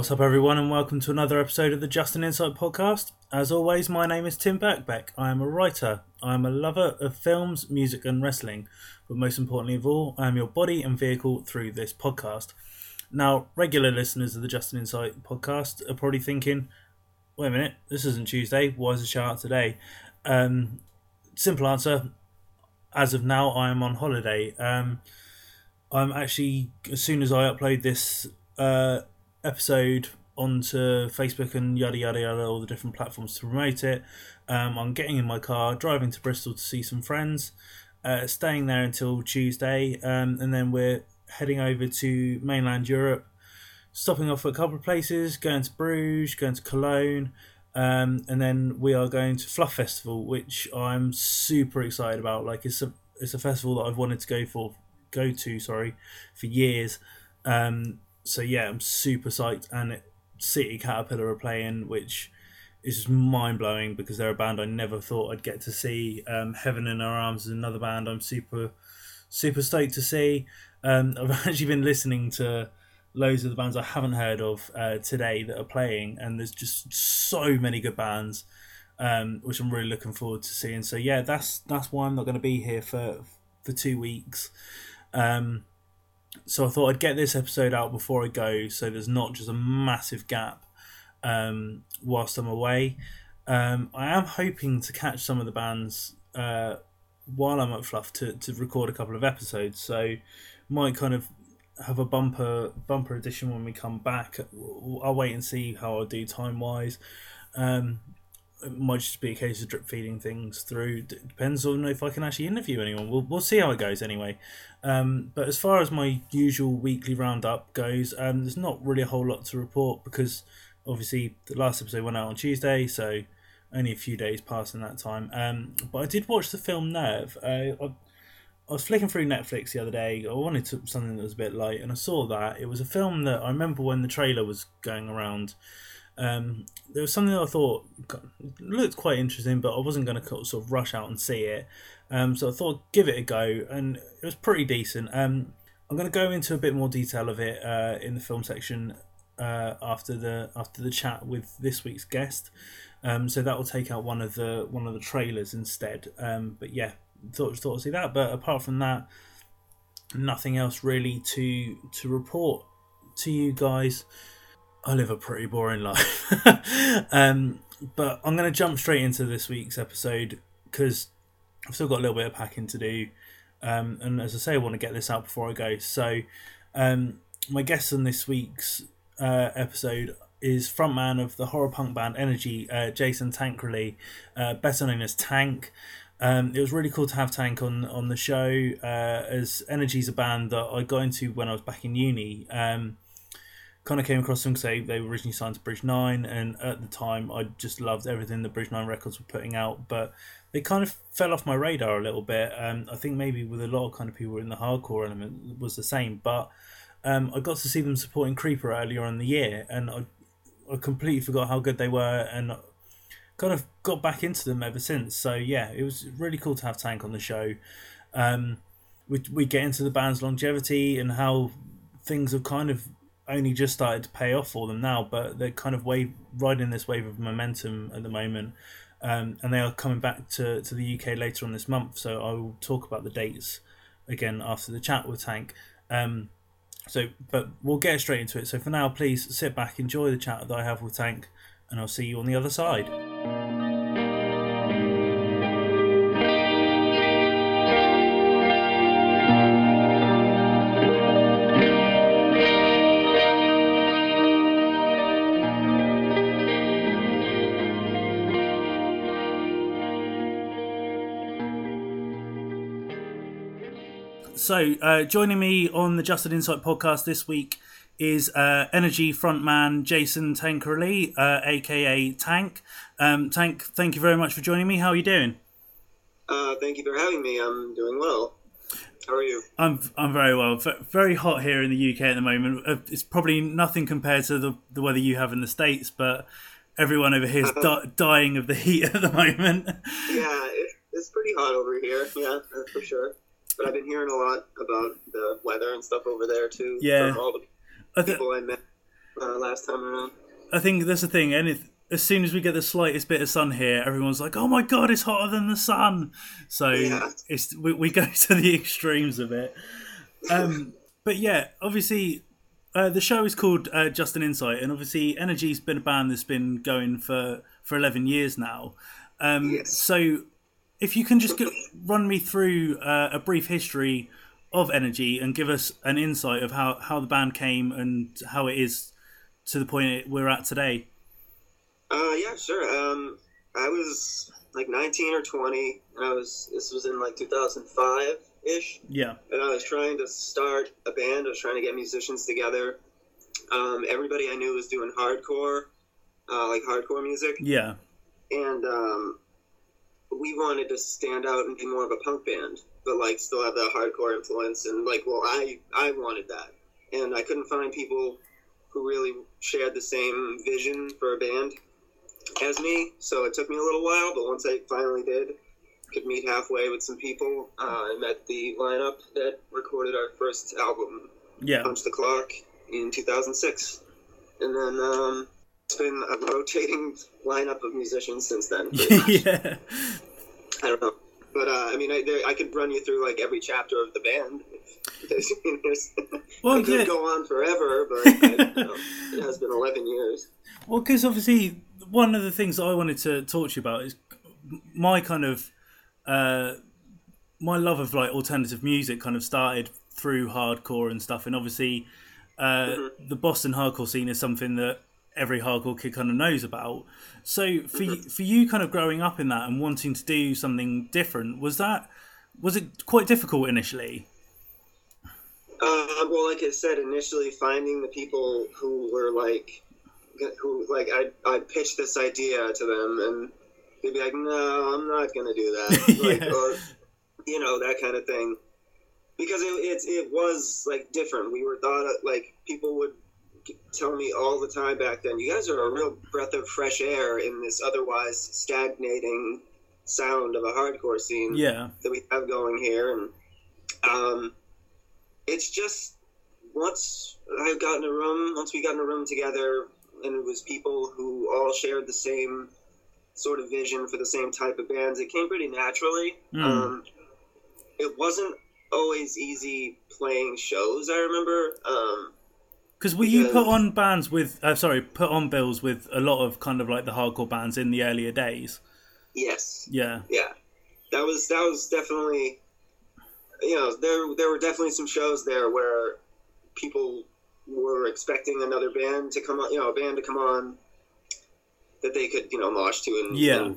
What's up everyone and welcome to another episode of the Just an Insight podcast. As always, my name is Tim Birkbeck. I am a writer. I am a lover of films, music and wrestling. But most importantly of all, I am your body and vehicle through this podcast. Now, regular listeners of the Just an Insight podcast are probably thinking, wait a minute, this isn't Tuesday, why is the show out today? Simple answer, as of now I am on holiday. I'm actually, as soon as I upload this episode onto Facebook and yada yada yada, all the different platforms to promote it, I'm getting in my car, driving to Bristol to see some friends, staying there until Tuesday, and then we're heading over to mainland Europe, stopping off at a couple of places, going to Bruges, going to Cologne, and then we are going to Fluff Festival, which I'm super excited about. Like, it's a festival that I've wanted to go to for years. So yeah, I'm super psyched, and City Caterpillar are playing, which is just mind-blowing because they're a band I never thought I'd get to see. Heaven in Our Arms is another band I'm super, super stoked to see. I've actually been listening to loads of the bands I haven't heard of today that are playing, and there's just so many good bands, which I'm really looking forward to seeing. So yeah, that's why I'm not going to be here for 2 weeks. So I thought I'd get this episode out before I go, so there's not just a massive gap whilst I'm away. I am hoping to catch some of the bands while I'm at Fluff to record a couple of episodes, so might kind of have a bumper edition when we come back. I'll wait and see how I do time-wise. It might just be a case of drip feeding things through. Depends on if I can actually interview anyone. We'll see how it goes anyway. But as far as my usual weekly roundup goes, there's not really a whole lot to report because obviously the last episode went out on Tuesday, so only a few days past in that time. But I did watch the film Nerve. I was flicking through Netflix the other day. I wanted something that was a bit light, and I saw that. It was a film that I remember when the trailer was going around. There was something that I thought looked quite interesting, but I wasn't going to sort of rush out and see it. So I thought I'd give it a go, and it was pretty decent. I'm going to go into a bit more detail of it in the film section after the chat with this week's guest. So that will take out one of the trailers instead. But yeah, thought I'd see that. But apart from that, nothing else really to report to you guys. I live a pretty boring life. But I'm going to jump straight into this week's episode because I've still got a little bit of packing to do. And as I say, I want to get this out before I go. So my guest on this week's episode is frontman of the horror punk band Energy, Jason Tankerley, better known as Tank. It was really cool to have Tank on the show, as Energy's a band that I got into when I was back in uni. Kind of came across them because they were originally signed to Bridge Nine, and at the time I just loved everything the Bridge Nine records were putting out, but they kind of fell off my radar a little bit. I think maybe with a lot of kind of people in the hardcore element it was the same, but I got to see them supporting Creeper earlier in the year, and I completely forgot how good they were, and kind of got back into them ever since. So yeah, it was really cool to have Tank on the show. We get into the band's longevity and how things have kind of only just started to pay off for them now, but they're kind of riding this wave of momentum at the moment, and they are coming back to the UK later on this month, so I will talk about the dates again after the chat with Tank. But we'll get straight into it, so for now please sit back, enjoy the chat that I have with Tank, and I'll see you on the other side. So joining me on the Just an Insight podcast this week is Energy frontman Jason Tankerley, a.k.a. Tank. Tank, thank you very much for joining me. How are you doing? Thank you for having me. I'm doing well. How are you? I'm very well. Very hot here in the UK at the moment. It's probably nothing compared to the weather you have in the States, but everyone over here is dying of the heat at the moment. Yeah, it's pretty hot over here. Yeah, that's for sure. But I've been hearing a lot about the weather and stuff over there too. Yeah. From all the people I met. last time around. I think that's the thing. As soon as we get the slightest bit of sun here, everyone's like, "Oh my god, it's hotter than the sun!" So yeah. we go to the extremes of it. But yeah, obviously, the show is called Just an Insight, and obviously, Energy's been a band that's been going for 11 years now. Yes. So, if you can just run me through a brief history of Energy and give us an insight of how the band came and how it is to the point we're at today. Yeah, sure. I was like 19 or 20, and this was in like 2005-ish. Yeah. And I was trying to start a band. I was trying to get musicians together. Everybody I knew was doing hardcore, like hardcore music. Yeah. And we wanted to stand out and be more of a punk band, but like still have that hardcore influence. And like, well, I wanted that, and I couldn't find people who really shared the same vision for a band as me, so it took me a little while, but once I finally did, could meet halfway with some people, I met the lineup that recorded our first album, yeah, Punch the Clock, in 2006, and then it's been a rotating lineup of musicians since then. Yeah, I don't know, but I mean, I could run you through like every chapter of the band. Well, it could go on forever, but it has been 11 years. Well, because obviously one of the things that I wanted to talk to you about is my kind of my love of like alternative music kind of started through hardcore and stuff, and obviously mm-hmm. the Boston hardcore scene is something that every hardcore kid kind of knows about. So for mm-hmm. For you kind of growing up in that and wanting to do something different, was it quite difficult initially? Well, like I said, initially finding the people who I pitched this idea to them and they'd be like, no, I'm not going to do that. Like, yeah. Or, you know, that kind of thing. Because it was like different. We were people would tell me all the time back then, you guys are a real breath of fresh air in this otherwise stagnating sound of a hardcore scene that we have going here. And, it's just once we got in a room together and it was people who all shared the same sort of vision for the same type of bands, it came pretty naturally. Mm. It wasn't always easy playing shows, I remember. Because you put on bills with a lot of kind of like the hardcore bands in the earlier days? Yes. Yeah. Yeah. That was definitely... You know, there were definitely some shows there where people were expecting another band to come on, you know, a band to come on that they could, you know, mosh to and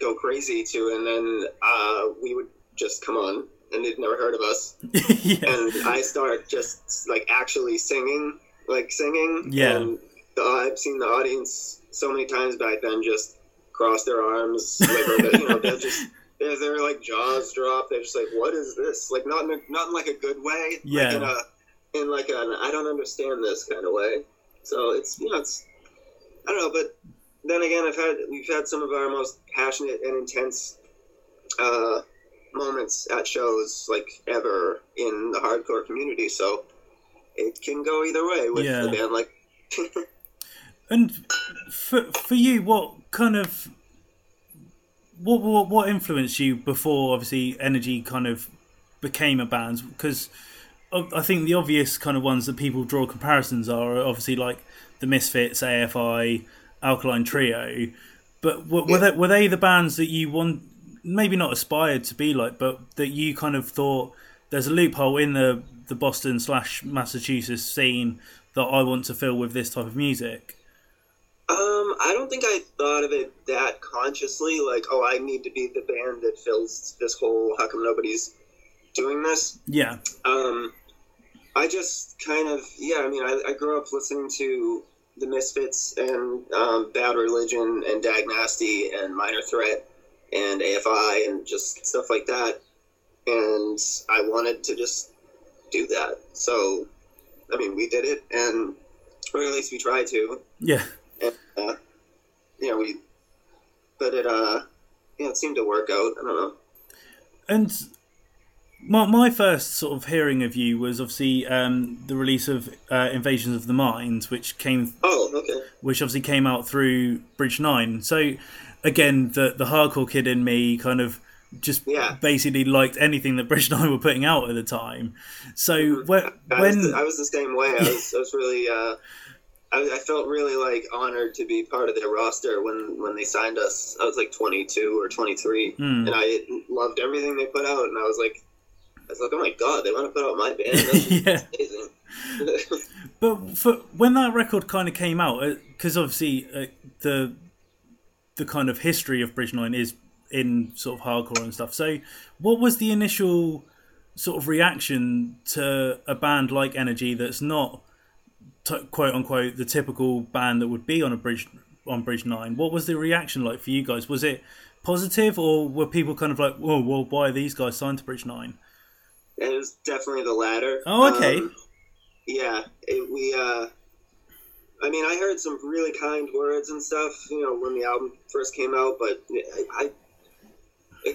go crazy to, and then we would just come on and they'd never heard of us. Yeah. And I start just like actually singing. Yeah. And I've seen the audience so many times back then just cross their arms, like, you know, they'll just... They're like jaws drop. They're just like, "What is this?" Like not in like a good way. Yeah. Like in I don't understand this kind of way. So it's I don't know. But then again, we've had some of our most passionate and intense moments at shows like ever in the hardcore community. So it can go either way with the band. Like, and for you, what kind of What influenced you before, obviously, Energy kind of became a band? Because I think the obvious kind of ones that people draw comparisons are obviously like the Misfits, AFI, Alkaline Trio. But were they the bands that you maybe not aspired to be like, but that you kind of thought there's a loophole in the Boston/Massachusetts scene that I want to fill with this type of music? I don't think I thought of it that consciously, like, oh, I need to be the band that fills this whole, how come nobody's doing this? Yeah. I just kind of, I grew up listening to the Misfits and Bad Religion and Dag Nasty and Minor Threat and AFI and just stuff like that, and I wanted to just do that. So, I mean, we did it, and or at least we tried to. Yeah. And, it seemed to work out. I don't know. And My first sort of hearing of you was obviously the release of Invasions of the Mind, which came, which obviously came out through Bridge Nine. So again, the hardcore kid in me kind of just basically liked anything that Bridge Nine were putting out at the time. So I was the same way. I was really, I felt really like honored to be part of their roster when they signed us. I was like 22 or 23, and I loved everything they put out, and I was like, oh my god, they want to put out my band. That's amazing. But for when that record kind of came out, because obviously the kind of history of Bridge Nine is in sort of hardcore and stuff. So what was the initial sort of reaction to a band like Energy that's not quote unquote the typical band that would be on Bridge Nine? What was the reaction like for you guys? Was it positive, or were people kind of like, "Whoa, well, why are these guys signed to Bridge Nine?" It was definitely the latter. Oh, okay. I mean, I heard some really kind words and stuff, you know, when the album first came out, but it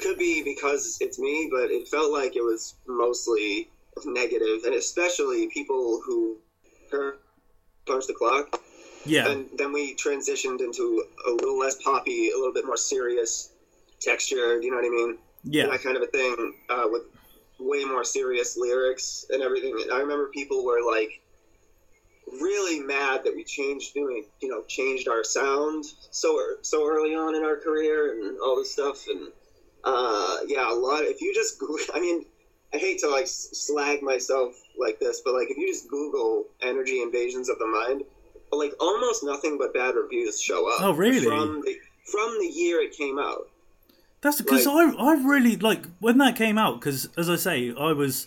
could be because it's me, but it felt like it was mostly negative, and especially people who heard Punch the Clock. Yeah. And then we transitioned into a little less poppy, a little bit more serious texture, do you know what I mean? Yeah. And that kind of a thing, with way more serious lyrics and everything. And I remember people were like really mad that we changed our sound so early on in our career and all this stuff. And a lot. If you just, I mean, I hate to like slag myself like this, but like if you just Google Energy Invasions of the Mind, like almost nothing but bad reviews show up. Oh, really? From the year it came out. That's because like, I really like when that came out, because as I say, I was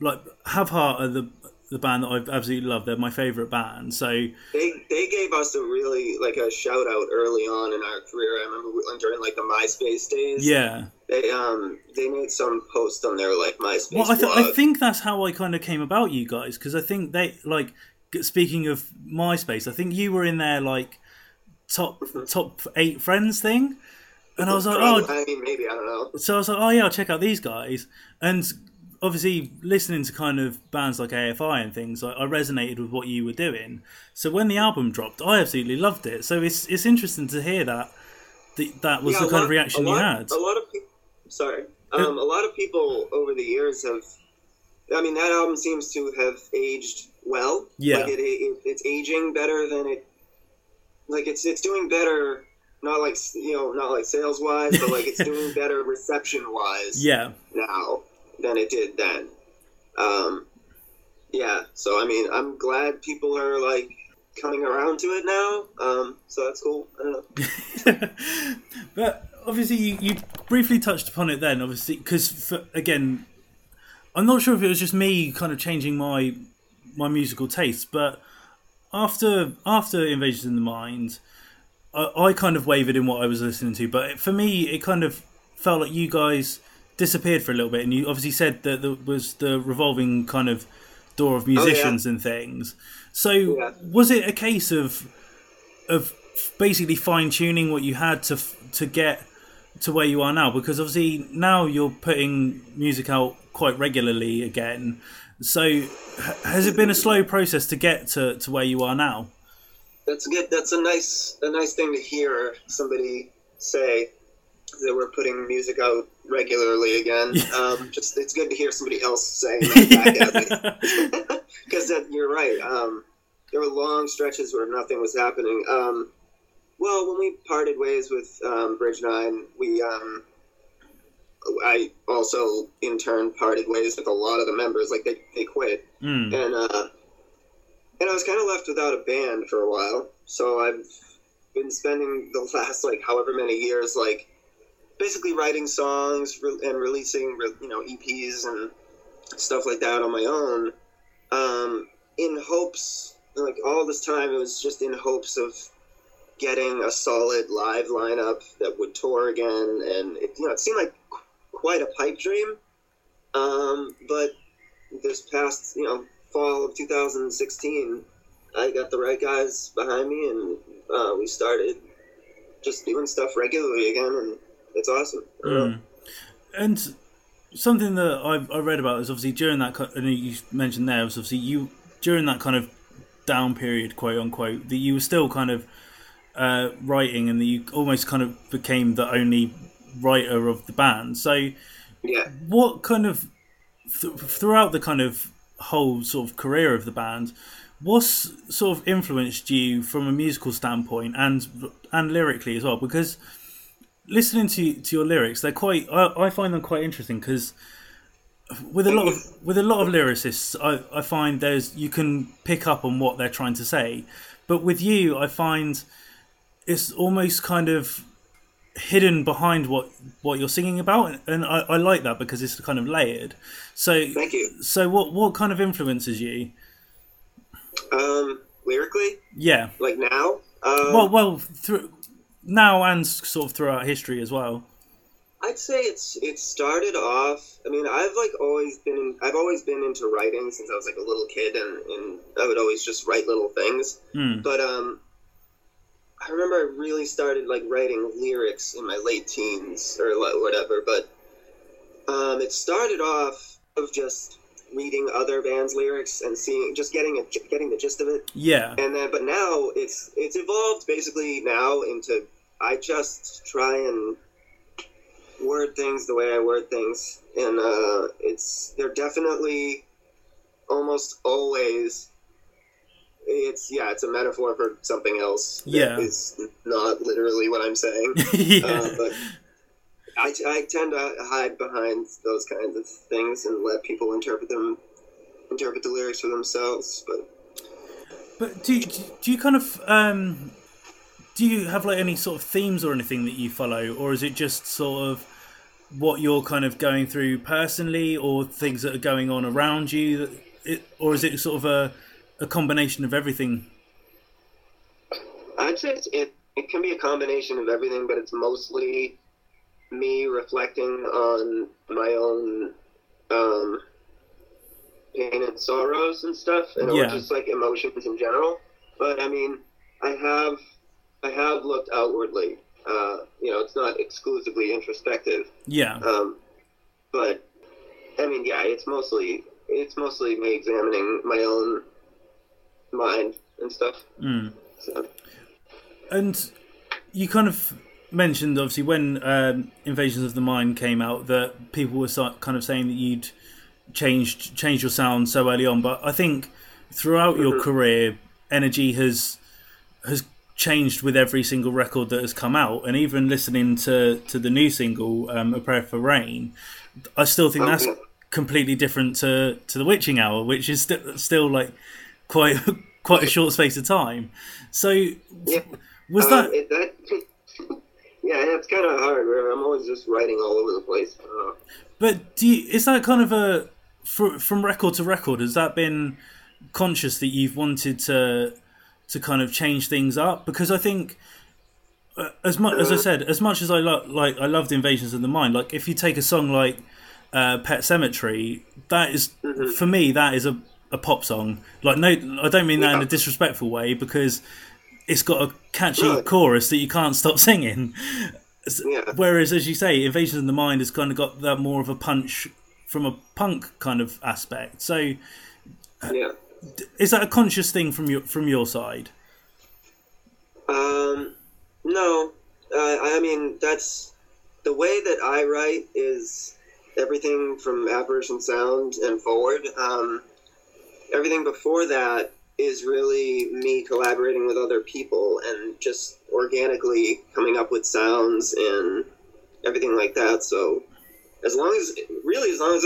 like Have Heart are the band that I've absolutely loved. They're my favourite band. So they gave us a really like a shout out early on in our career. I remember during like the MySpace days. Yeah, they made some post on their like MySpace. Well, I think that's how I kind of came about you guys, because I think they like, speaking of MySpace, I think you were in their like top 8 friends thing. And I was like, oh, I mean, maybe, I don't know. So I was like, oh yeah, I'll check out these guys. And obviously, listening to kind of bands like AFI and things, I resonated with what you were doing. So when the album dropped, I absolutely loved it. So it's interesting to hear that was the kind of reaction you had. A lot of people over the years have. I mean, that album seems to have aged well. Yeah, like it's aging better than it. Like it's doing better. Not like, you know, not like sales wise, but like it's doing better reception wise. Yeah. Now than it did then. Yeah. So I mean, I'm glad people are like coming around to it now. So that's cool. I don't know. But obviously, you briefly touched upon it then. Obviously, because again, I'm not sure if it was just me kind of changing my musical taste, but after Invasions in the Mind, I kind of wavered in what I was listening to, but for me, it kind of felt like you guys disappeared for a little bit, and you obviously said that there was the revolving kind of door of musicians and things. So was it a case of basically fine-tuning what you had to get to where you are now? Because obviously now you're putting music out quite regularly again. So has it been a slow process to get to where you are now? That's good. That's a nice thing to hear somebody say, that we're putting music out regularly again. Yeah. Just it's good to hear somebody else saying that back at me, because you're right. There were long stretches where nothing was happening. Well, when we parted ways with Bridge Nine, I also in turn parted ways with a lot of the members. Like they quit. And. And I was kind of left without a band for a while, so I've been spending the last, like, however many years, like, basically writing songs and releasing, you know, EPs and stuff like that on my own, in hopes, like, all this time it was just in hopes of getting a solid live lineup that would tour again, and, it seemed like quite a pipe dream, but this past, fall of 2016, I got the right guys behind me, and we started just doing stuff regularly again, and it's awesome. And something that I read about is obviously during that, and you mentioned there, was obviously you during that kind of down period, quote unquote, that you were still kind of writing, and that you almost kind of became the only writer of the band. So, yeah, what kind of throughout the kind of whole sort of career of the band, what's sort of influenced you from a musical standpoint and lyrically as well? Because listening to your lyrics, they're quite, I find them quite interesting, because with a lot of lyricists, I find there's, you can pick up on what they're trying to say, but with you, I find it's almost kind of hidden behind what you're singing about, and I like that because it's kind of layered. So thank you. So what kind of influences you? Lyrically? Yeah. Like now? Well, through now and sort of throughout history as well. I'd say it started off, I mean, I've always been into writing since I was like a little kid, and I would always just write little things. Mm. But I remember I really started like writing lyrics in my late teens or whatever, but it started off of just reading other bands' lyrics and seeing, just getting the gist of it. Yeah. And then, but now it's evolved basically now into, I just try and word things the way I word things, and they're definitely almost always, it's a metaphor for something else. Yeah. It's not literally what I'm saying. Yeah. But I tend to hide behind those kinds of things and let people interpret the lyrics for themselves. But do you kind of do you have like any sort of themes or anything that you follow, or is it just sort of what you're kind of going through personally, or things that are going on around you? Or is it sort of a combination of everything? I'd say it can be a combination of everything, but it's mostly me reflecting on my own pain and sorrows and stuff, and yeah, just like emotions in general. But I mean, I have looked outwardly. It's not exclusively introspective. Yeah. But I mean, yeah, it's mostly me examining my own mind and stuff. Mm. So. And you kind of mentioned obviously when Invasions of the Mind came out that people were kind of saying that you'd changed your sound so early on, but I think throughout mm-hmm. your career, Energy has changed with every single record that has come out, and even listening to the new single A Prayer for Rain, I still think that's completely different to The Witching Hour, which is still like quite a short space of time. So yeah. Was that yeah, it's kind of hard. I'm always just writing all over the place. But is that kind of from record to record, has that been conscious that you've wanted to kind of change things up? Because I think, as much as I I loved Invasions of the Mind, like if you take a song like Pet Sematary, that is mm-hmm. for me that is a pop song. Like no, I don't mean that in a disrespectful way, because it's got a catchy chorus that you can't stop singing. Yeah. Whereas, as you say, Invasions of the Mind has kind of got that more of a punch from a punk kind of aspect. So, yeah. Is that a conscious thing from your side? No. I mean, that's the way that I write, is everything from Apparition Sound and forward. Everything before that is really me collaborating with other people and just organically coming up with sounds and everything like that. So as long as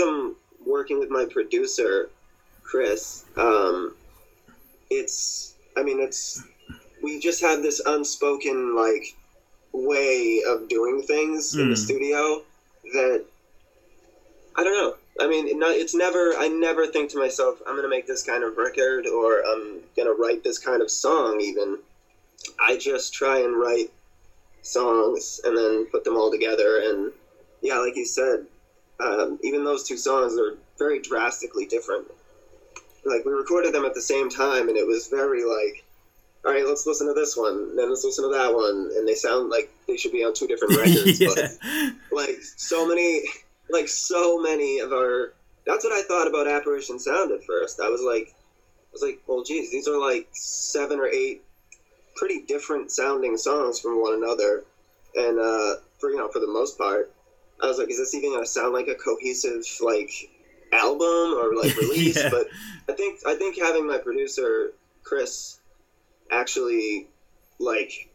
I'm working with my producer, Chris, we just have this unspoken like way of doing things in the studio that I don't know. I mean, I never think to myself, I'm going to make this kind of record, or I'm going to write this kind of song even. I just try and write songs and then put them all together. And yeah, like you said, even those two songs are very drastically different. Like we recorded them at the same time, and it was very like, all right, let's listen to this one, then let's listen to that one. And they sound like they should be on two different records. Yeah. But like so many... like so many of our. That's what I thought about Apparition Sound at first. I was like, well, geez, these are like 7 or 8 pretty different sounding songs from one another, and for the most part, I was like, is this even gonna sound like a cohesive like album or like release? Yeah. But I think having my producer Chris actually like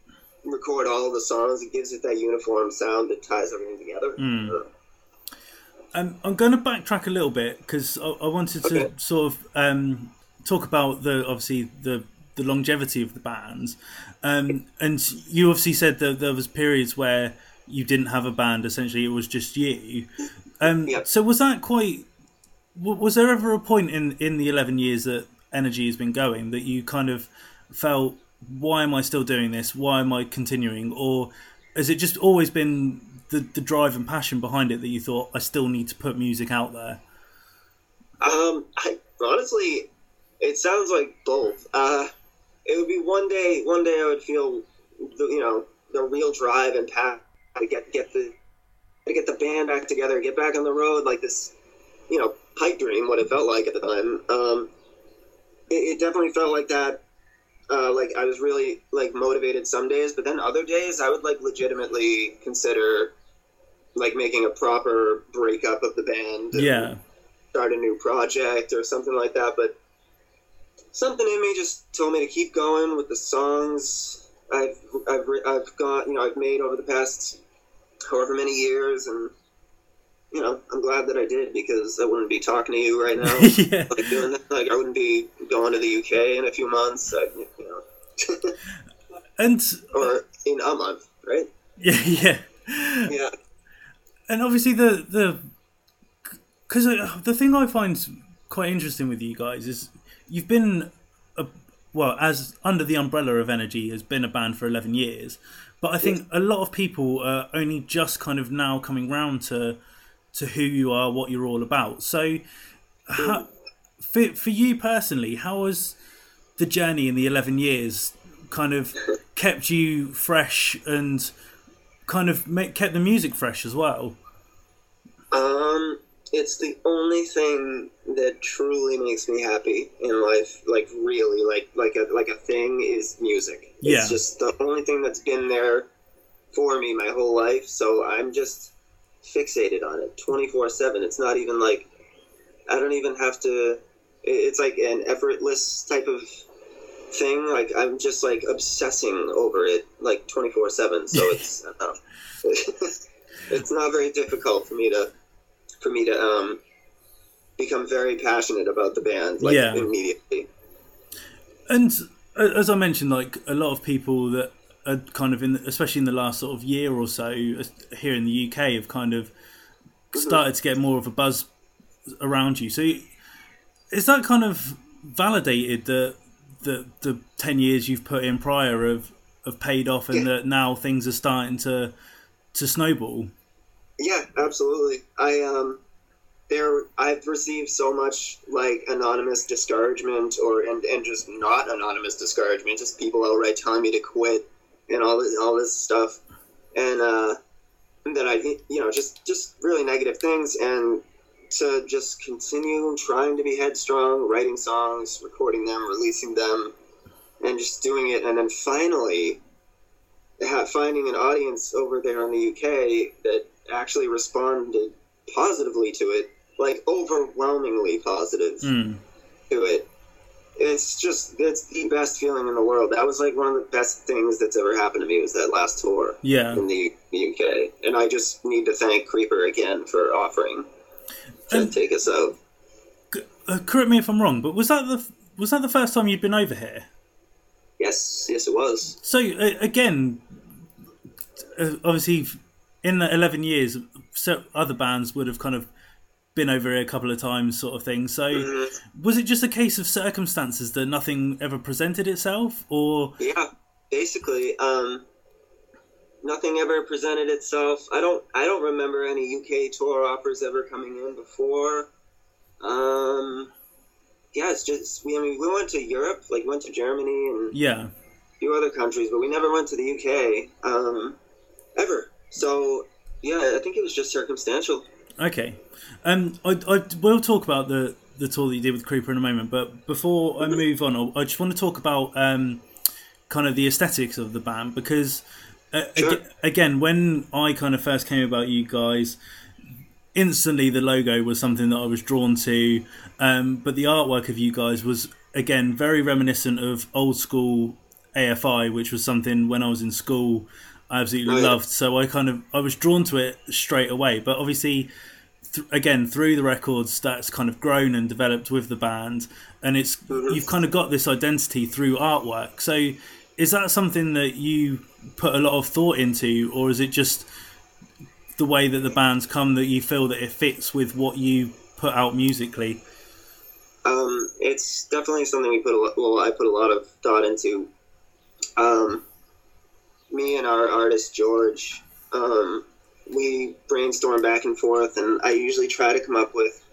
record all of the songs, it gives it that uniform sound that ties everything together. Mm. I'm going to backtrack a little bit because I wanted to sort of talk about the longevity of the band, and you obviously said that there was periods where you didn't have a band. Essentially, it was just you. Yep. So was that was there ever a point in the 11 years that Energy has been going that you kind of felt, why am I still doing this? Why am I continuing? Or has it just always been the drive and passion behind it that you thought, I still need to put music out there? Honestly, it sounds like both. It would be one day I would feel the real drive and path to get the band back together, get back on the road, like this, pipe dream, what it felt like at the time. It definitely felt like that. Like I was really like motivated some days, but then other days I would like legitimately consider like making a proper breakup of the band and start a new project or something like that. But something in me just told me to keep going with the songs I've made over the past however many years, and I'm glad that I did, because I wouldn't be talking to you right now. Yeah. Like doing that. Like I wouldn't be going to the UK in a few months. And or in a month, right? Yeah. And obviously the thing I find quite interesting with you guys is you've been as under the umbrella of Energy has been a band for 11 years, but I think a lot of people are only just kind of now coming round to who you are, what you're all about. So for you personally, how has the journey in the 11 years kind of kept you fresh and kind of kept the music fresh as well? It's the only thing that truly makes me happy in life, like really, like a thing is music. Yeah. It's just the only thing that's been there for me my whole life, so I'm just fixated on it 24/7. It's not even like I don't even have to. It's like an effortless type of thing. Like I'm just like obsessing over it like 24/7. So it's it's not very difficult for me to become very passionate about the band immediately. And as I mentioned, like a lot of people that are kind of especially in the last sort of year or so here in the UK, have kind of started to get more of a buzz around you. So is that kind of validated that the 10 years you've put in prior have paid off, and that now things are starting to snowball? Yeah, absolutely. I've received so much like anonymous discouragement and just not anonymous discouragement, just people outright telling me to quit and all this stuff, and then I just really negative things, and to just continue trying to be headstrong, writing songs, recording them, releasing them, and just doing it, and then finally finding an audience over there in the UK that actually responded positively to it, like overwhelmingly positive to it. It's the best feeling in the world. That was like one of the best things that's ever happened to me, was that last tour in the UK. And I just need to thank Creeper again for offering to take us out. Correct me if I'm wrong, but was that the first time you'd been over here? Yes, it was. So again, obviously, in the 11 years, so other bands would have kind of been over here a couple of times, sort of thing. So was it just a case of circumstances that nothing ever presented itself, or? Yeah, basically, nothing ever presented itself. I don't remember any UK tour offers ever coming in before. It's just, we went to Europe, like went to Germany and a few other countries, but we never went to the UK, ever. So, I think it was just circumstantial. Okay. I will talk about the tour that you did with Creeper in a moment, but before I move on, I just want to talk about kind of the aesthetics of the band, because again, when I kind of first came about you guys, instantly the logo was something that I was drawn to, but the artwork of you guys was, again, very reminiscent of old school AFI, which was something when I was in school I absolutely loved. So I was drawn to it straight away, but obviously again, through the records, that's kind of grown and developed with the band, and it's you've kind of got this identity through artwork. So is that something that you put a lot of thought into, or is it just the way that the band's come that you feel that it fits with what you put out musically? It's definitely something I put a lot of thought into. Me and our artist George, we brainstorm back and forth, and I usually try to come up with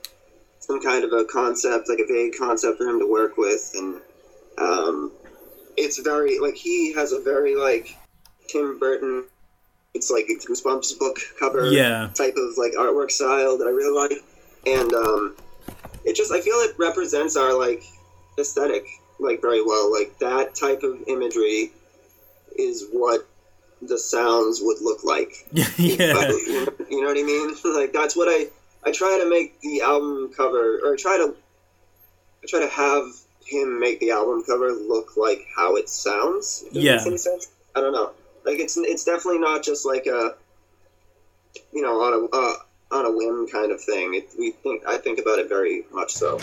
some kind of a concept, like a vague concept for him to work with. And it's very, like, he has a very, like, Tim Burton, it's like a Goosebumps book cover type of, like, artwork style that I really like. And it just, I feel it represents our, like, aesthetic, like, very well. Like, that type of imagery is what the sounds would look like. You know what I mean? Like, that's what I try to make the album cover, or I try to have him make the album cover look like how it sounds. If that makes any sense. I don't know. Like, it's definitely not just like a, you know, on a whim kind of thing. I think about it very much so.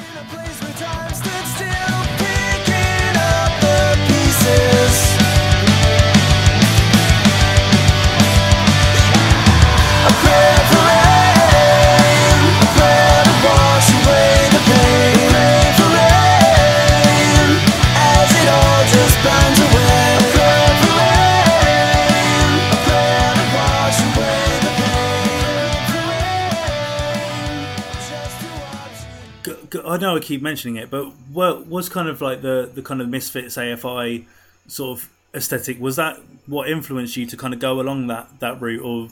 I know I keep mentioning it, but what was kind of like the kind of Misfits AFI sort of aesthetic? Was that what influenced you to kind of go along that route,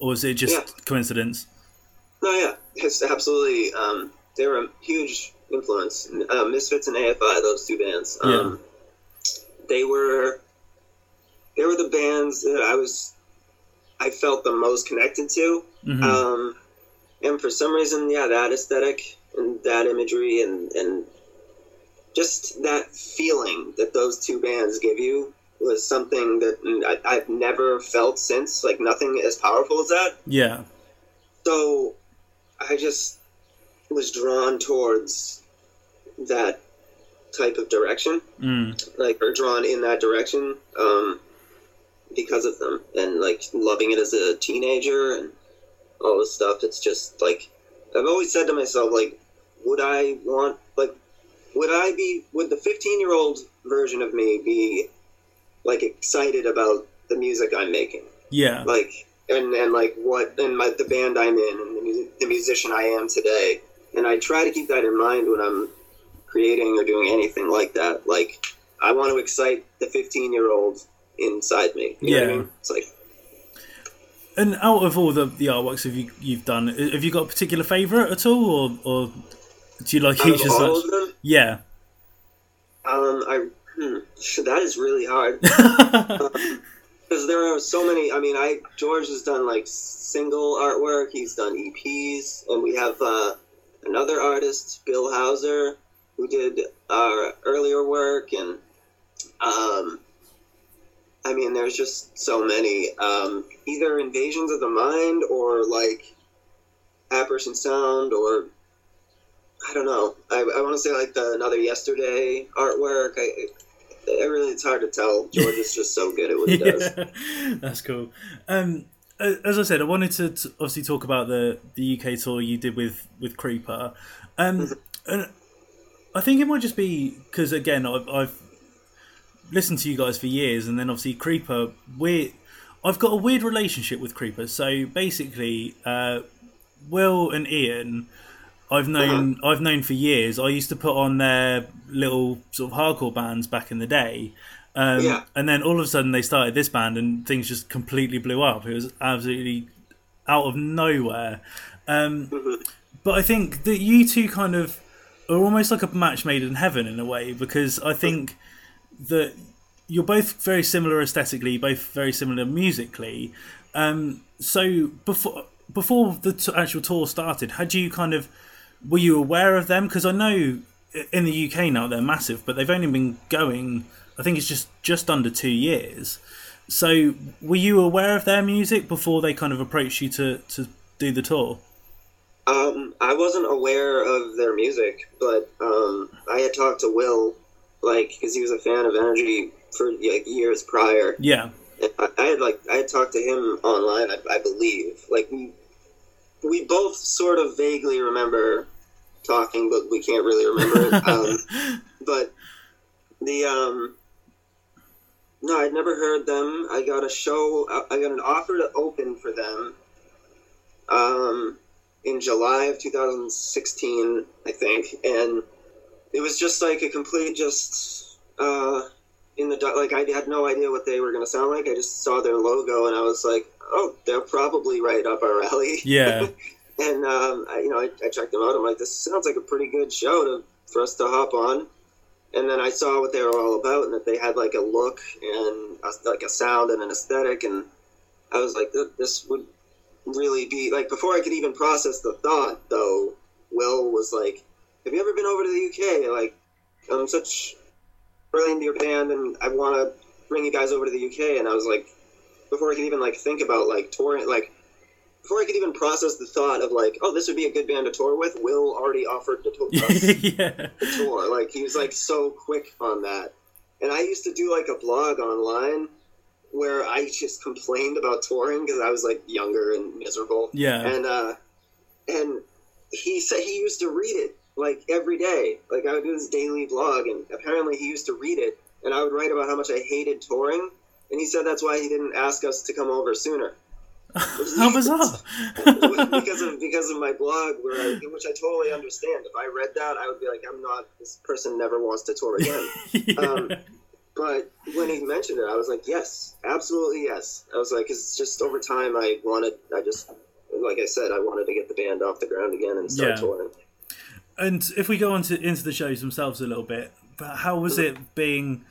or is it just coincidence? No, it's absolutely. They were a huge influence. Misfits and AFI, those two bands. They were the bands that I felt the most connected to. Mm-hmm. And for some reason, that aesthetic and that imagery and just that feeling that those two bands give you was something that I've never felt since, like nothing as powerful as that. Yeah. So I just was drawn towards that type of direction, or drawn in that direction because of them, and like loving it as a teenager and all this stuff. It's just like, I've always said to myself, like, would the 15-year-old version of me be, like, excited about the music I'm making? Yeah. Like, and like, the band I'm in, and the musician I am today. And I try to keep that in mind when I'm creating or doing anything like that. Like, I want to excite the 15-year-old inside me. You know what I mean? It's like... And out of all the artworks you've done, have you got a particular favourite at all, or do you like each as much? All of them? Yeah. That is really hard, because there are so many. I mean, George has done like single artwork. He's done EPs, and we have another artist, Bill Hauser, who did our earlier work, and I mean, there's just so many. Either Invasions of the Mind or, like, Apparition Sound, or, I don't know. I want to say, like, Another Yesterday artwork. It's hard to tell. George is just so good at what he does. That's cool. As I said, I wanted to obviously talk about the UK tour you did with Creeper. And I think it might just be because, again, I've listened to you guys for years, and then obviously Creeper, I've got a weird relationship with Creeper. So basically, Will and Ian, I've known for years. I used to put on their little sort of hardcore bands back in the day, and then all of a sudden they started this band, and things just completely blew up. It was absolutely out of nowhere. But I think that you two kind of are almost like a match made in heaven in a way, because I think that you're both very similar aesthetically, both very similar musically. So before the actual tour started, had you kind of, were you aware of them? Because I know in the UK now they're massive, but they've only been going, I think it's just under 2 years. So were you aware of their music before they kind of approached you to do the tour? I wasn't aware of their music, but I had talked to Will, like, because he was a fan of Energy for like years prior. Yeah, and I had talked to him online, I believe. Like we both sort of vaguely remember talking, but we can't really remember it. But the no, I'd never heard them. I got a show. I got an offer to open for them. In July of 2016, I think, and it was just like a complete like I had no idea what they were going to sound like. I just saw their logo and I was like, oh, they're probably right up our alley. Yeah. And I checked them out. I'm like, this sounds like a pretty good show for us to hop on. And then I saw what they were all about and that they had like a look and like a sound and an aesthetic, and I was like, this would really be like, before I could even process the thought though, Will was like, have you ever been over to the UK? Like, I'm such really into your band and I want to bring you guys over to the UK. And I was like, before I could even like think about like touring, like before I could even process the thought of like, oh, this would be a good band to tour with, Will already offered to tour. Like, he was like so quick on that. And I used to do like a blog online where I just complained about touring because I was like younger and miserable. Yeah. And he said he used to read it like every day. Like, I would do this daily blog, and apparently he used to read it, and I would write about how much I hated touring, and he said that's why he didn't ask us to come over sooner. How bizarre! because of my blog, which I totally understand. If I read that, I would be like, this person never wants to tour again. Yeah. But when he mentioned it, I was like, yes, absolutely yes. I was like, because it's just over time, like I said, I wanted to get the band off the ground again and start touring. And if we go on into the shows themselves a little bit, but how was it being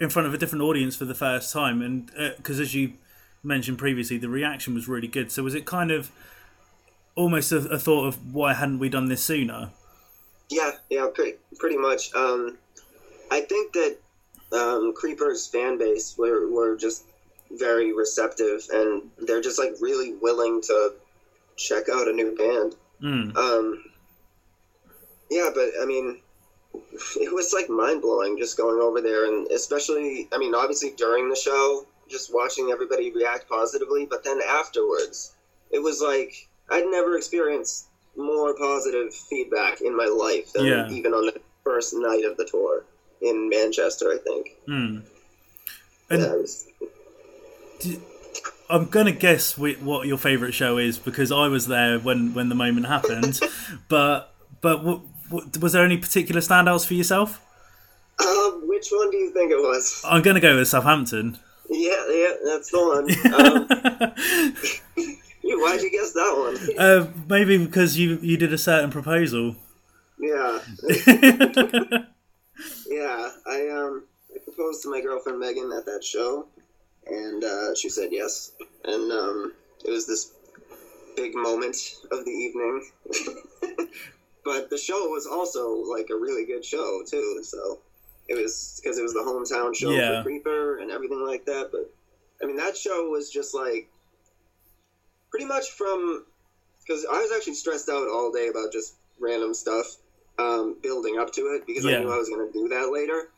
in front of a different audience for the first time? And because as you mentioned previously, the reaction was really good. So was it kind of almost a thought of, why hadn't we done this sooner? Yeah, pretty much. I think that Creeper's fan base were just very receptive, and they're just like really willing to check out a new band. But I mean, it was like mind blowing just going over there, and especially, I mean, obviously during the show, just watching everybody react positively, but then afterwards, it was like I'd never experienced more positive feedback in my life than even on the first night of the tour. In Manchester, I think. And I'm going to guess what your favourite show is, because I was there when the moment happened. but was there any particular standouts for yourself? Which one do you think it was? I'm going to go with Southampton. Yeah, that's the one. Why'd you guess that one? Maybe because you did a certain proposal. Yeah. Yeah, I proposed to my girlfriend Megan at that show, and she said yes. And it was this big moment of the evening. But the show was also like a really good show too. So it was, because it was the hometown show for Creeper and everything like that. But I mean, that show was just like pretty much because I was actually stressed out all day about just random stuff. Building up to it, because I knew I was going to do that later,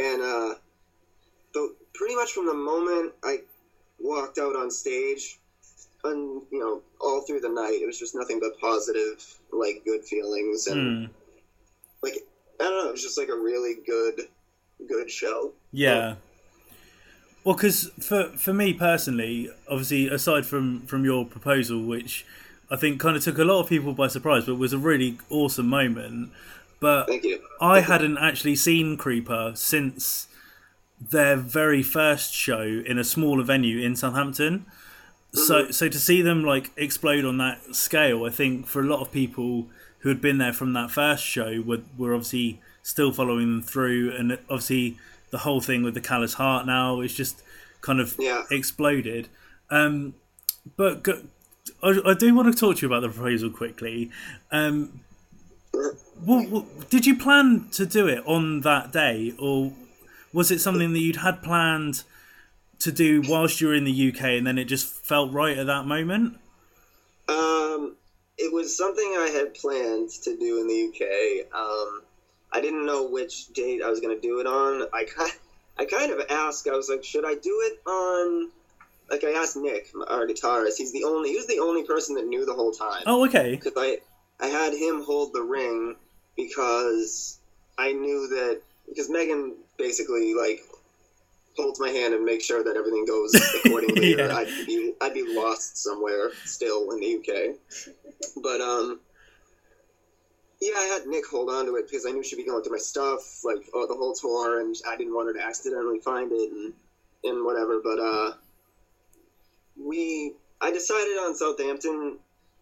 and but pretty much from the moment I walked out on stage, and all through the night, it was just nothing but positive, like good feelings, and like, I don't know, it was just like a really good show. Yeah. Well, because for me personally, obviously, aside from your proposal, which I think kind of took a lot of people by surprise, but it was a really awesome moment. But thank you. I hadn't actually seen Creeper since their very first show in a smaller venue in Southampton. So to see them like explode on that scale, I think for a lot of people who had been there from that first show were obviously still following them through, and obviously the whole thing with the callous heart now is just kind of exploded. But I do want to talk to you about The Proposal quickly. What, did you plan to do it on that day, or was it something that you'd had planned to do whilst you were in the UK and then it just felt right at that moment? It was something I had planned to do in the UK. I didn't know which date I was going to do it on. I kind of asked, I was like, should I do it on... Like, I asked Nick, our guitarist. He was the only person that knew the whole time. Oh, okay. Because I had him hold the ring because I knew that... Because Megan basically, like, holds my hand and makes sure that everything goes accordingly. Yeah. I'd be lost somewhere still in the UK. But, yeah, I had Nick hold on to it because I knew she'd be going through my stuff, like, the whole tour, and I didn't want her to accidentally find it and whatever. But, I decided on Southampton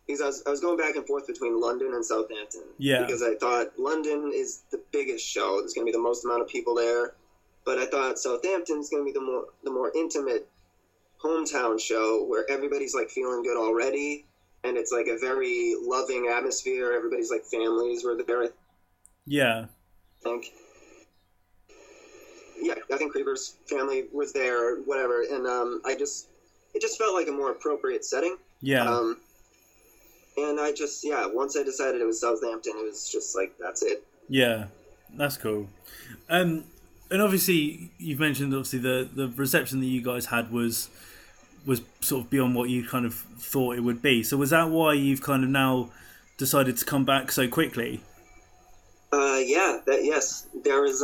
because I was going back and forth between London and Southampton. Yeah. Because I thought London is the biggest show. There's going to be the most amount of people there. But I thought Southampton's going to be the more intimate hometown show where everybody's, like, feeling good already. And it's, like, a very loving atmosphere. Everybody's, like, families were there. Yeah. I think Creeper's family was there, whatever. And it just felt like a more appropriate setting. Yeah. And I just, once I decided it was Southampton, it was just like, that's it. Yeah, that's cool. And obviously, you've mentioned, the reception that you guys had was sort of beyond what you kind of thought it would be. So was that why you've kind of now decided to come back so quickly? Yes. There was,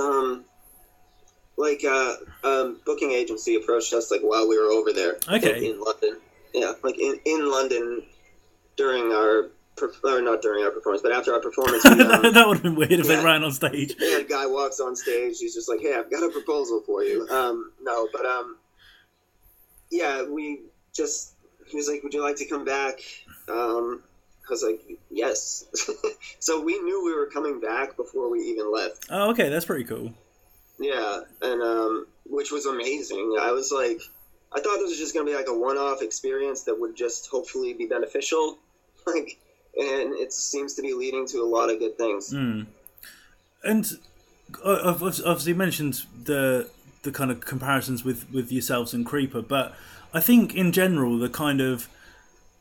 booking agency approached us, like, while we were over there. Okay. In London. Yeah, like, in London during our... Or not during our performance, but after our performance... We, that would have been weird if it ran on stage. Yeah, a guy walks on stage, he's just like, hey, I've got a proposal for you. He was like, would you like to come back? I was like, yes. So we knew we were coming back before we even left. Oh, okay, that's pretty cool. Yeah, and which was amazing. I was like, I thought this was just going to be like a one-off experience that would just hopefully be beneficial, like, and it seems to be leading to a lot of good things. Mm. And I've obviously mentioned the kind of comparisons with yourselves and Creeper, but I think in general the kind of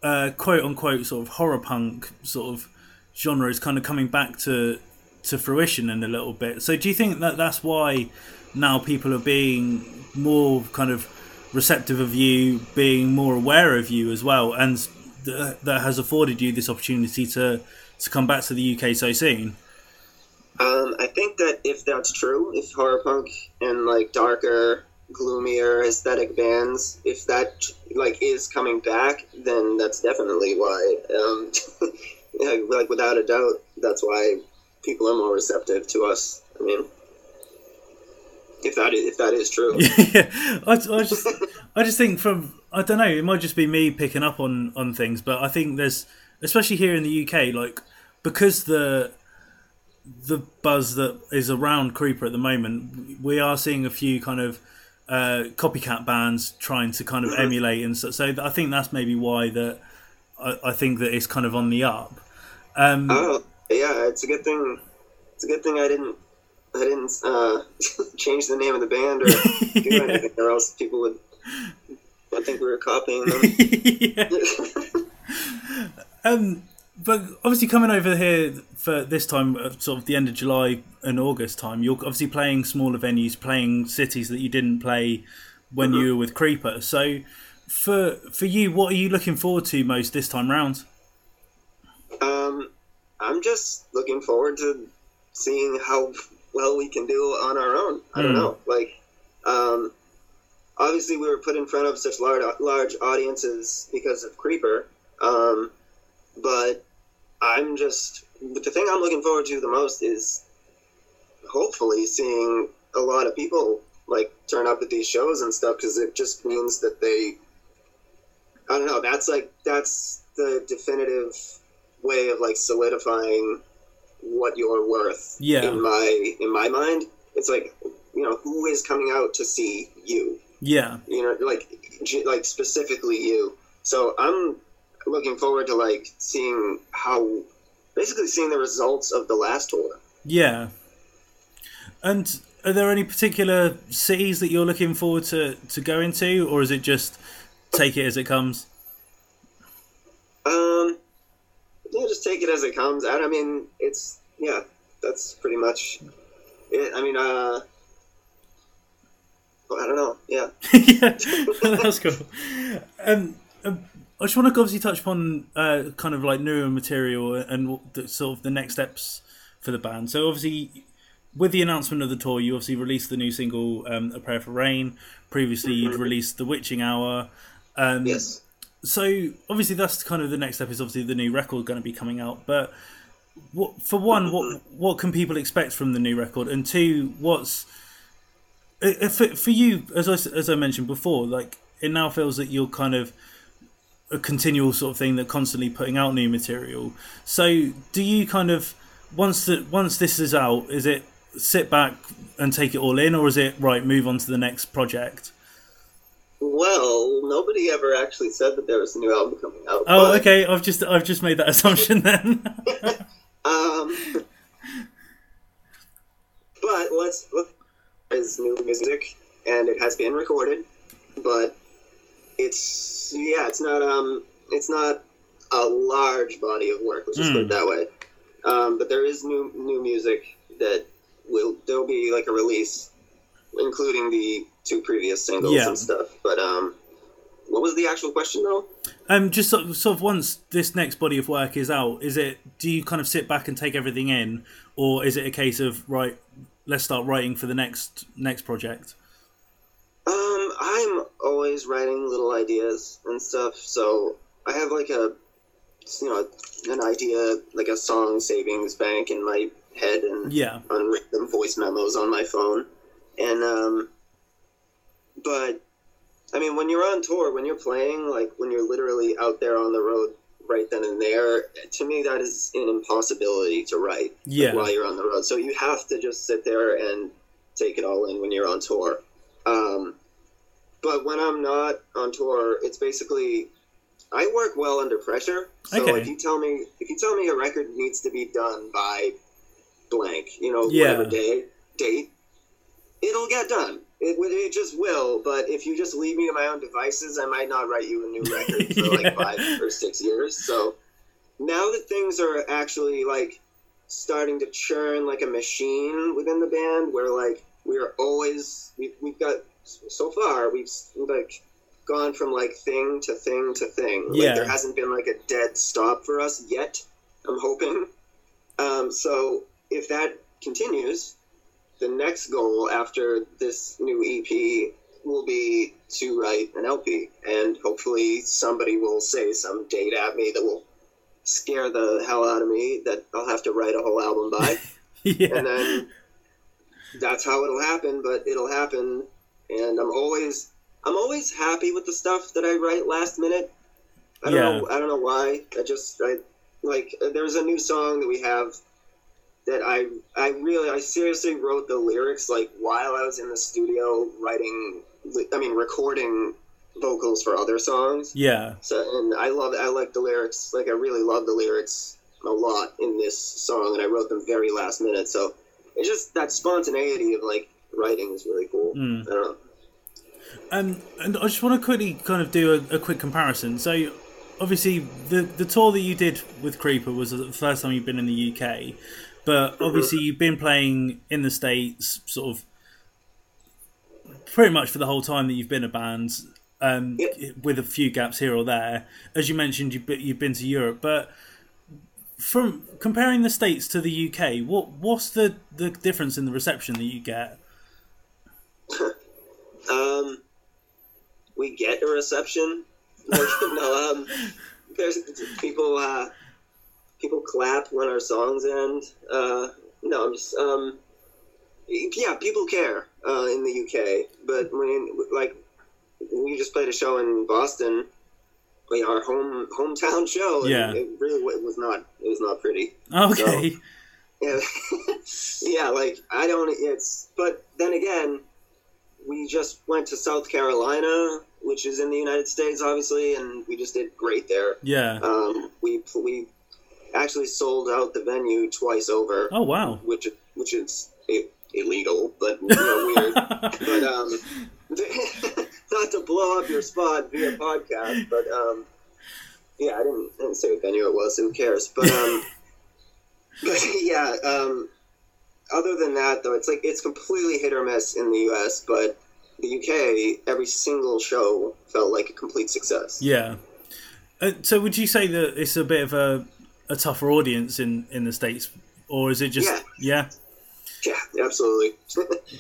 quote-unquote sort of horror punk sort of genre is kind of coming back to fruition in a little bit. So do you think that that's why now people are being more kind of receptive of you, being more aware of you as well, and that has afforded you this opportunity to come back to the UK so soon? I think that if that's true, if horror punk and like darker, gloomier aesthetic bands, if that like is coming back, then that's definitely why. Like without a doubt, that's why people are more receptive to us. I mean, if that is true. Yeah, I just think I don't know, it might just be me picking up on things, but I think there's, especially here in the UK, like, because the buzz that is around Creeper at the moment, we are seeing a few kind of copycat bands trying to kind of emulate, and so I think that's maybe why that I think that it's kind of on the up. Yeah, it's a good thing. It's a good thing I didn't change the name of the band or do anything, or else people would. I think we were copying them. But obviously, coming over here for this time, sort of the end of July and August time, you're obviously playing smaller venues, playing cities that you didn't play when you were with Creeper. So, for you, what are you looking forward to most this time round? I'm just looking forward to seeing how well we can do on our own. I don't know. Like, obviously we were put in front of such large audiences because of Creeper. But the thing I'm looking forward to the most is hopefully seeing a lot of people like turn up at these shows and stuff. Cause it just means that they, I don't know. That's the definitive way of like solidifying what you're worth. Yeah. In my mind, it's like, you know, who is coming out to see you? Yeah. You know, like specifically you. So I'm looking forward to like seeing how, basically seeing the results of the last tour. Yeah. And are there any particular cities that you're looking forward to go into, or is it just take it as it comes? Yeah, just take it as it comes. I mean, it's, yeah, that's pretty much it. I mean, I don't know. Yeah. Yeah, that's cool. I just want to obviously touch upon kind of like newer material and sort of the next steps for the band. So obviously, with the announcement of the tour, you obviously released the new single, A Prayer for Rain. Previously, you'd released The Witching Hour. Yes. So obviously that's kind of the next step, is obviously the new record going to be coming out. But what can people expect from the new record? And two, what's... For you, as I mentioned before, like, it now feels that you're kind of a continual sort of thing, that constantly putting out new material. So do you kind of, once this is out, is it sit back and take it all in, or is it, right, move on to the next project? Well, nobody ever actually said that there was a new album coming out. Oh, but... okay, I've just made that assumption then. But let's look. Is new music, and it has been recorded, but it's not a large body of work, let's just put it that way. But there is new music that there'll be like a release, including the two previous singles and stuff. But what was the actual question though? Just sort of once this next body of work is out, is it, do you kind of sit back and take everything in, or is it a case of, right, let's start writing for the next project? I'm always writing little ideas and stuff, so I have like an idea, like a song savings bank in my head, and unwritten voice memos on my phone. And but I mean, when you're on tour, when you're playing, like when you're literally out there on the road right then and there, to me that is an impossibility to write while you're on the road. So you have to just sit there and take it all in when you're on tour. But when I'm not on tour, it's basically, I work well under pressure. So if you tell me a record needs to be done by blank, whatever date, it'll get done. It just will, but if you just leave me to my own devices, I might not write you a new record for like 5 or 6 years. So now that things are actually like starting to churn like a machine within the band, where like we've got so far, we've like gone from like thing to thing to thing. Yeah. Like there hasn't been like a dead stop for us yet, I'm hoping. So if that continues, the next goal after this new EP will be to write an LP, and hopefully somebody will say some date at me that will scare the hell out of me that I'll have to write a whole album by. And then that's how it'll happen, but it'll happen. And I'm always happy with the stuff that I write last minute. I don't know why. I there's a new song that we have that I seriously wrote the lyrics like while I was in the studio recording vocals for other songs. Yeah. So, and I like the lyrics. Like, I really love the lyrics a lot in this song, and I wrote them very last minute. So it's just that spontaneity of like writing is really cool. I don't know. And I just want to quickly kind of do a quick comparison. So obviously the tour that you did with Creeper was the first time you've been in the UK. But obviously you've been playing in the States sort of pretty much for the whole time that you've been a band, with a few gaps here or there. As you mentioned, you've been to Europe. But from comparing the States to the UK, what's the difference in the reception that you get? We get a reception. There's people... people clap when our songs end. People care in the UK. But when we just played a show in Boston, you know, our hometown show. Yeah. It really it was not pretty. Okay. So, yeah, yeah, like I don't. It's but then again, we just went to South Carolina, which is in the United States, obviously, and we just did great there. Yeah. We actually sold out the venue twice over. Oh wow. Which is illegal, but you know, weird. But not to blow up your spot via podcast, but yeah, I didn't say what venue it was. Who cares? But but yeah, other than that though, it's like it's completely hit or miss in the U.S., but the U.K. every single show felt like a complete success. Yeah. So would you say that it's a bit of a tougher audience in the States, or is it just yeah? Yeah, absolutely.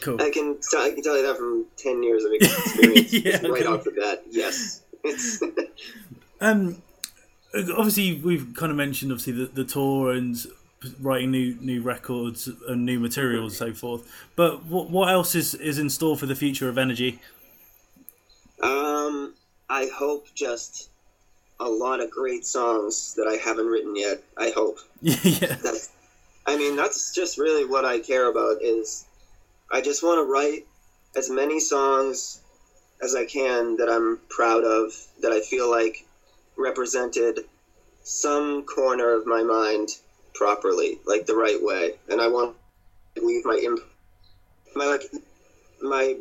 Cool. I can tell you that from 10 years of experience. Yeah, right off the bat, yes. Obviously, we've kind of mentioned obviously the tour and writing new records and new materials and so forth. But what else is in store for the future of Energy? I hope just a lot of great songs that I haven't written yet. I hope. Yeah. That's just really what I care about is I just want to write as many songs as I can that I'm proud of, that I feel like represented some corner of my mind properly, like the right way. And I want to leave my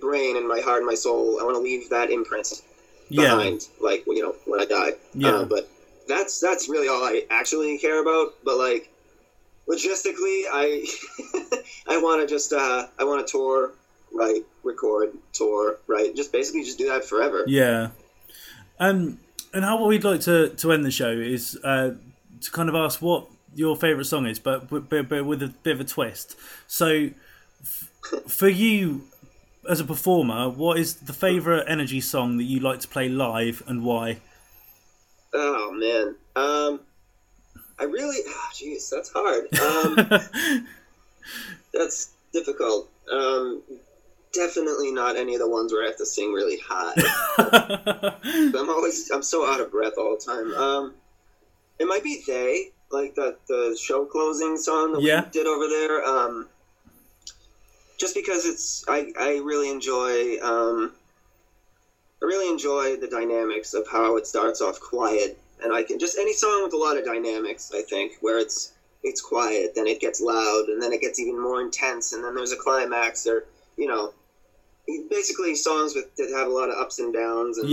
brain and my heart and my soul, I want to leave that imprint behind, like, you know, when I die. Yeah. But that's really all I actually care about. But like, logistically, I want to tour, write, record, tour, write. Just basically just do that forever. Yeah. And how we'd like to end the show is to kind of ask what your favourite song is, but with a bit of a twist. So for you as a performer, what is the favourite Energy song that you like to play live and why? Oh, man. I really, that's hard. That's difficult. Definitely not any of the ones where I have to sing really high. I'm so out of breath all the time. It might be "They," like the show closing song that we did over there. Just because I really enjoy the dynamics of how it starts off quiet. And I can just any song with a lot of dynamics, I think, where it's quiet, then it gets loud, and then it gets even more intense, and then there's a climax, or you know, basically songs that have a lot of ups and downs, and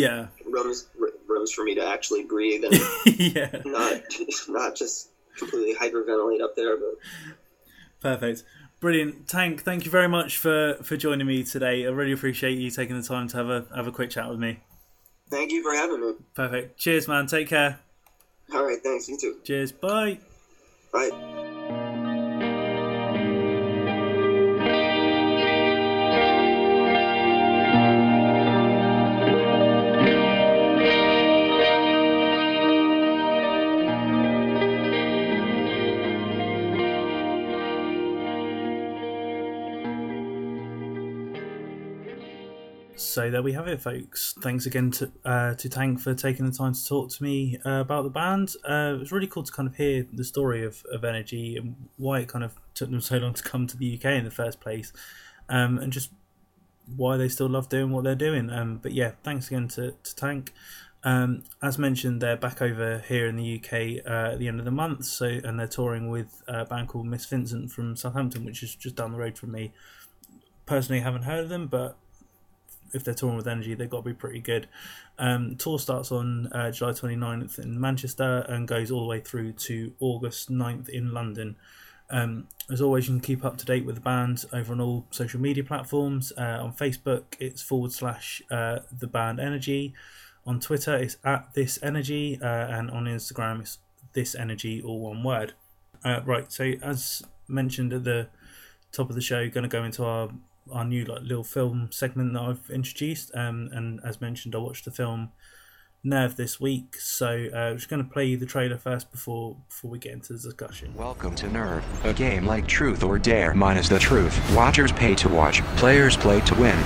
rooms for me to actually breathe, and not just completely hyperventilate up there. But perfect, brilliant, Tank. Thank you very much for joining me today. I really appreciate you taking the time to have a quick chat with me. Thank you for having me. Perfect. Cheers, man. Take care. All right. Thanks. You too. Cheers. Bye. Bye. So there we have it, folks. Thanks again to Tank for taking the time to talk to me about the band. It was really cool to kind of hear the story of Energy and why it kind of took them so long to come to the UK in the first place, and just why they still love doing what they're doing. But yeah, thanks again to Tank. As mentioned, they're back over here in the UK at the end of the month, and they're touring with a band called Miss Vincent from Southampton, which is just down the road from me. Personally, I haven't heard of them, but if they're touring with Energy, they've got to be pretty good. Tour starts on July 29th in Manchester and goes all the way through to August 9th in London. As always, you can keep up to date with the band over on all social media platforms. On Facebook, it's / the band Energy. On Twitter, it's @thisenergy, and on Instagram, it's thisenergy, all one word. Right, so as mentioned at the top of the show, going to go into our new little film segment that I've introduced, and as mentioned, I watched the film Nerve this week, so I'm just going to play you the trailer first before we get into the discussion. Welcome to Nerve, a game like Truth or Dare minus the truth. Watchers pay to watch, players play to win.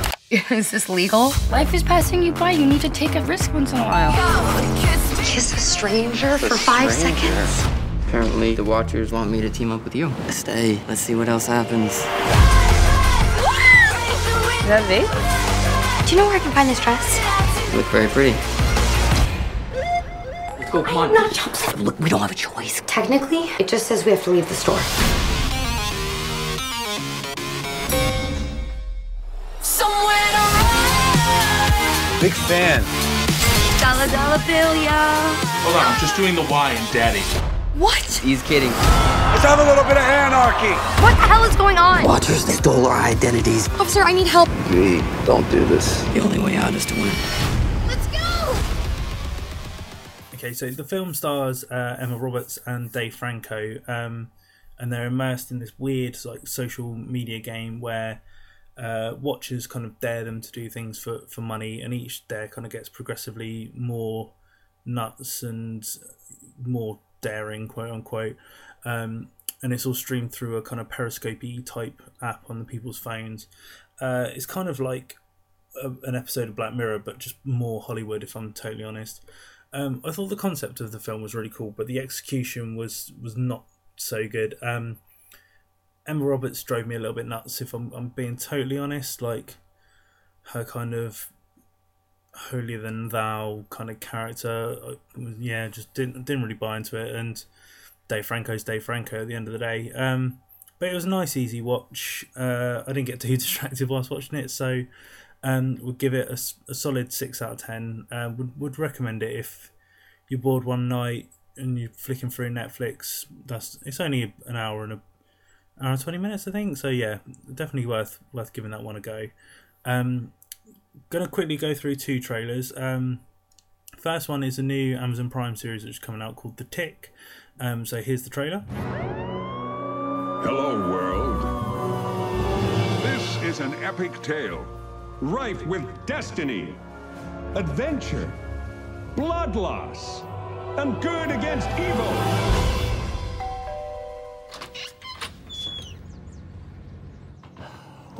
Is this legal? Life is passing you by, you need to take a risk once in a while. Kiss stranger for 5 seconds. Apparently, the Watchers want me to team up with you. Stay. Let's see what else happens. Is that me? Do you know where I can find this dress? You look very pretty. Let's go, come on. Not look, we don't have a choice. Technically, it just says we have to leave the store. Big fan. Dollar dollar bill, y'all. Hold on, I'm just doing the Y and daddy. What? He's kidding. Let's have a little bit of anarchy. What the hell is going on? Watchers, they stole our identities. Officer, I need help. Gee, don't do this. The only way out is to win. Let's go! Okay, so the film stars Emma Roberts and Dave Franco, and they're immersed in this weird like social media game where watchers kind of dare them to do things for money, and each dare kind of gets progressively more nuts and more daring, quote unquote, and it's all streamed through a kind of Periscope-y type app on the people's phones. It's kind of like an episode of Black Mirror, but just more Hollywood, if I'm totally honest. I thought the concept of the film was really cool, but the execution was not so good. Emma Roberts drove me a little bit nuts, if I'm being totally honest. Like, her kind of holier than thou kind of character, yeah, just didn't really buy into it. And Dave Franco's Dave Franco at the end of the day. But it was a nice, easy watch. I didn't get too distracted whilst watching it, so would give it a solid 6 out of 10. Would recommend it if you're bored one night and you're flicking through Netflix. It's only an hour and a. Around 20 minutes, I think. So yeah, definitely worth giving that one a go. Gonna quickly go through 2 trailers. First one is a new Amazon Prime series that's coming out called The Tick. So here's the trailer. Hello, world. This is an epic tale, rife with destiny, adventure, blood loss, and good against evil.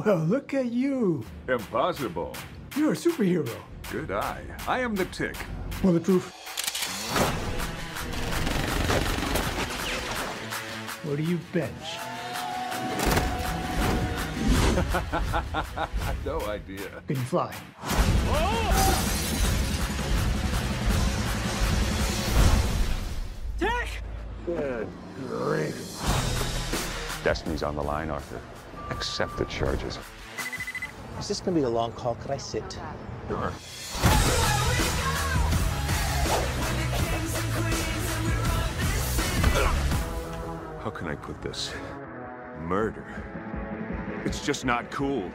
Oh, look at you. Impossible. You're a superhero. Good eye. I am the Tick. Bulletproof. What do you bench? No idea. Can you fly? Whoa! Tick! Good grief. Destiny's on the line, Arthur. Accept the charges. Is this gonna be a long call? Could I sit? Sure. How can I put this? Murder. It's just not cool.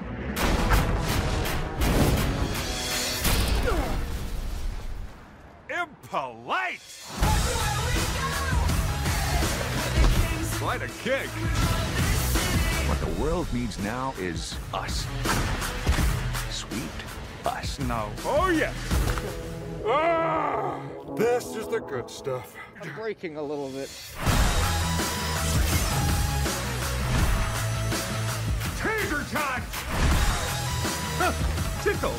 Impolite! Quite a kick. What the world needs now is us. Sweet us. No. Oh, yes. Ah, this is the good stuff. I'm breaking a little bit. Taser time! Tickle!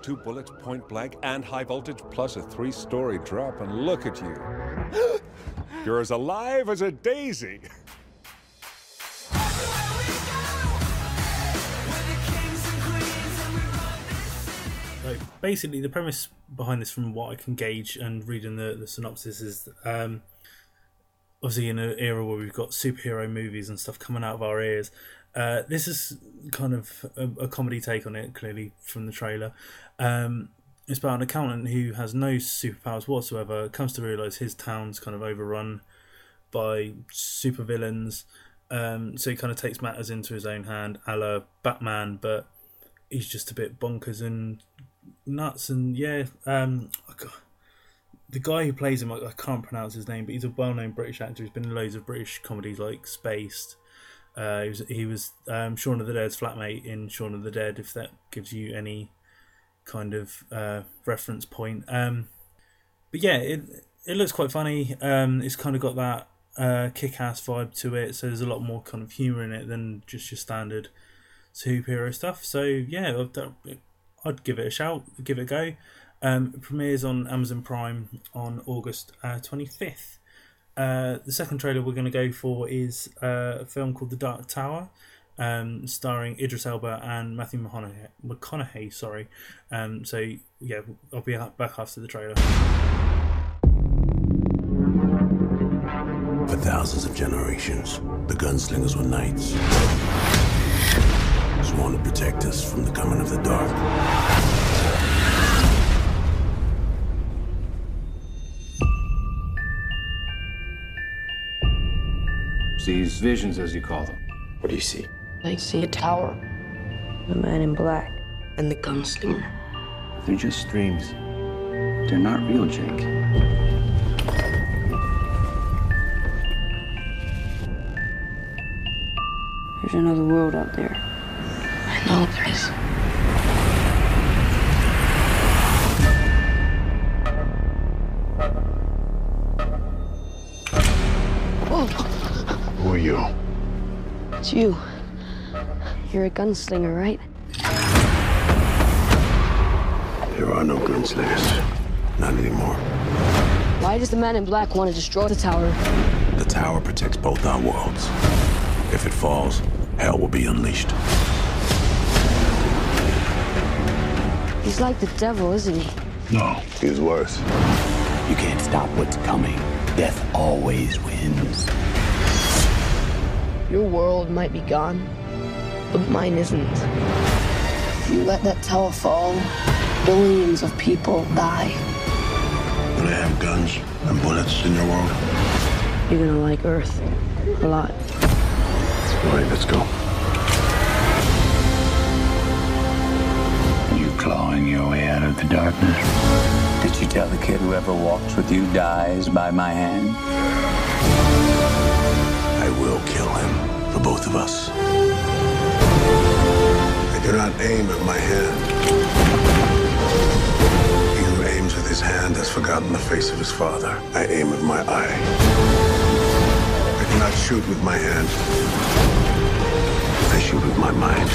2 bullets point blank and high voltage plus a 3-story drop, and look at you. You're as alive as a daisy. Like, basically, the premise behind this, from what I can gauge and reading the synopsis, is obviously in an era where we've got superhero movies and stuff coming out of our ears. This is kind of a comedy take on it, clearly, from the trailer. It's about an accountant who has no superpowers whatsoever, comes to realise his town's kind of overrun by supervillains, so he kind of takes matters into his own hand, a la Batman, but he's just a bit bonkers and nuts, and yeah, the guy who plays him, I can't pronounce his name, but he's a well-known British actor who's been in loads of British comedies like Spaced. He was Shaun of the Dead's flatmate in Shaun of the Dead, if that gives you any kind of reference point. But yeah, it looks quite funny. It's kind of got that kick-ass vibe to it, so there's a lot more kind of humour in it than just your standard superhero stuff. So yeah, I'd give it a shout, give it a go. It premieres on Amazon Prime on August 25th. The second trailer we're going to go for is a film called The Dark Tower, starring Idris Elba and Matthew McConaughey. So yeah, I'll be back after the trailer. For thousands of generations, the gunslingers were knights, sworn to protect us from the coming of the dark. These visions, as you call them. What do you see? I see a tower, the man in black, and the gunslinger. They're just dreams. They're not real, Jake. There's another world out there. I know there is. You. It's you. You're a gunslinger, right? There are no gunslingers. Not anymore. Why does the man in black want to destroy the tower? The tower protects both our worlds. If it falls, hell will be unleashed. He's like the devil, isn't he? No, he's worse. You can't stop what's coming. Death always wins. Your world might be gone, but mine isn't. If you let that tower fall, billions of people die. When I have guns and bullets in your world, you're gonna like Earth a lot. All right, let's go. You clawing your way out of the darkness. Did you tell the kid whoever walks with you dies by my hand? Will kill him for both of us. I do not aim at my hand. He who aims with his hand has forgotten the face of his father. I aim with my eye. I do not shoot with my hand. I shoot with my mind.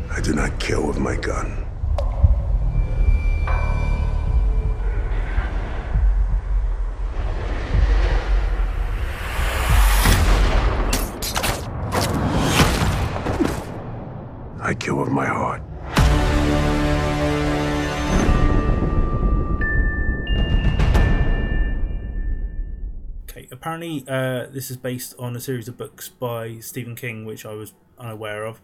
Jake! I do not kill with my gun. I kill with my heart. Okay, apparently this is based on a series of books by Stephen King, which I was unaware of.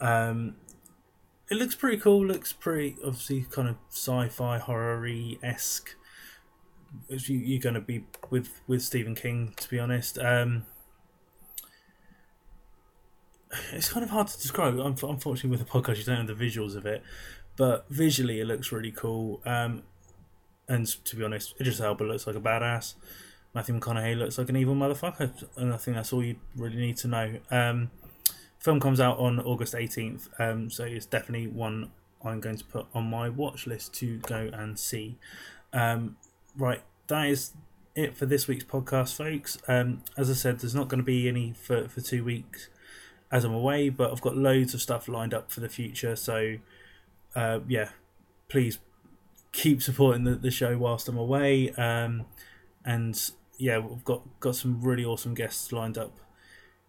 It looks pretty cool, looks pretty, obviously, kind of sci-fi, horror-y-esque. You're going to be with Stephen King, to be honest. It's kind of hard to describe. Unfortunately, with a podcast, you don't have the visuals of it. But visually, it looks really cool. And to be honest, Idris Elba looks like a badass. Matthew McConaughey looks like an evil motherfucker. And I think that's all you really need to know. Film comes out on August 18th. So it's definitely one I'm going to put on my watch list to go and see. Right, that is it for this week's podcast, folks. As I said, there's not going to be any for 2 weeks. As I'm away, but I've got loads of stuff lined up for the future, so yeah, please keep supporting the show whilst I'm away, and yeah, we've got some really awesome guests lined up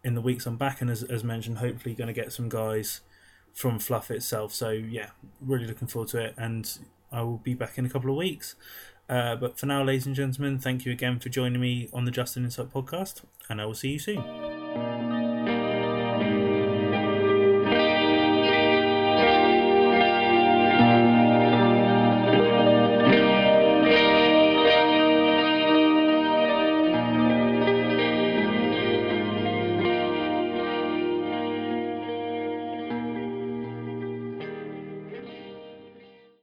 in the weeks I'm back, and as mentioned, hopefully going to get some guys from Fluff itself, so yeah, really looking forward to it, and I will be back in a couple of weeks, but for now, ladies and gentlemen, thank you again for joining me on the Just an Insight podcast, and I will see you soon.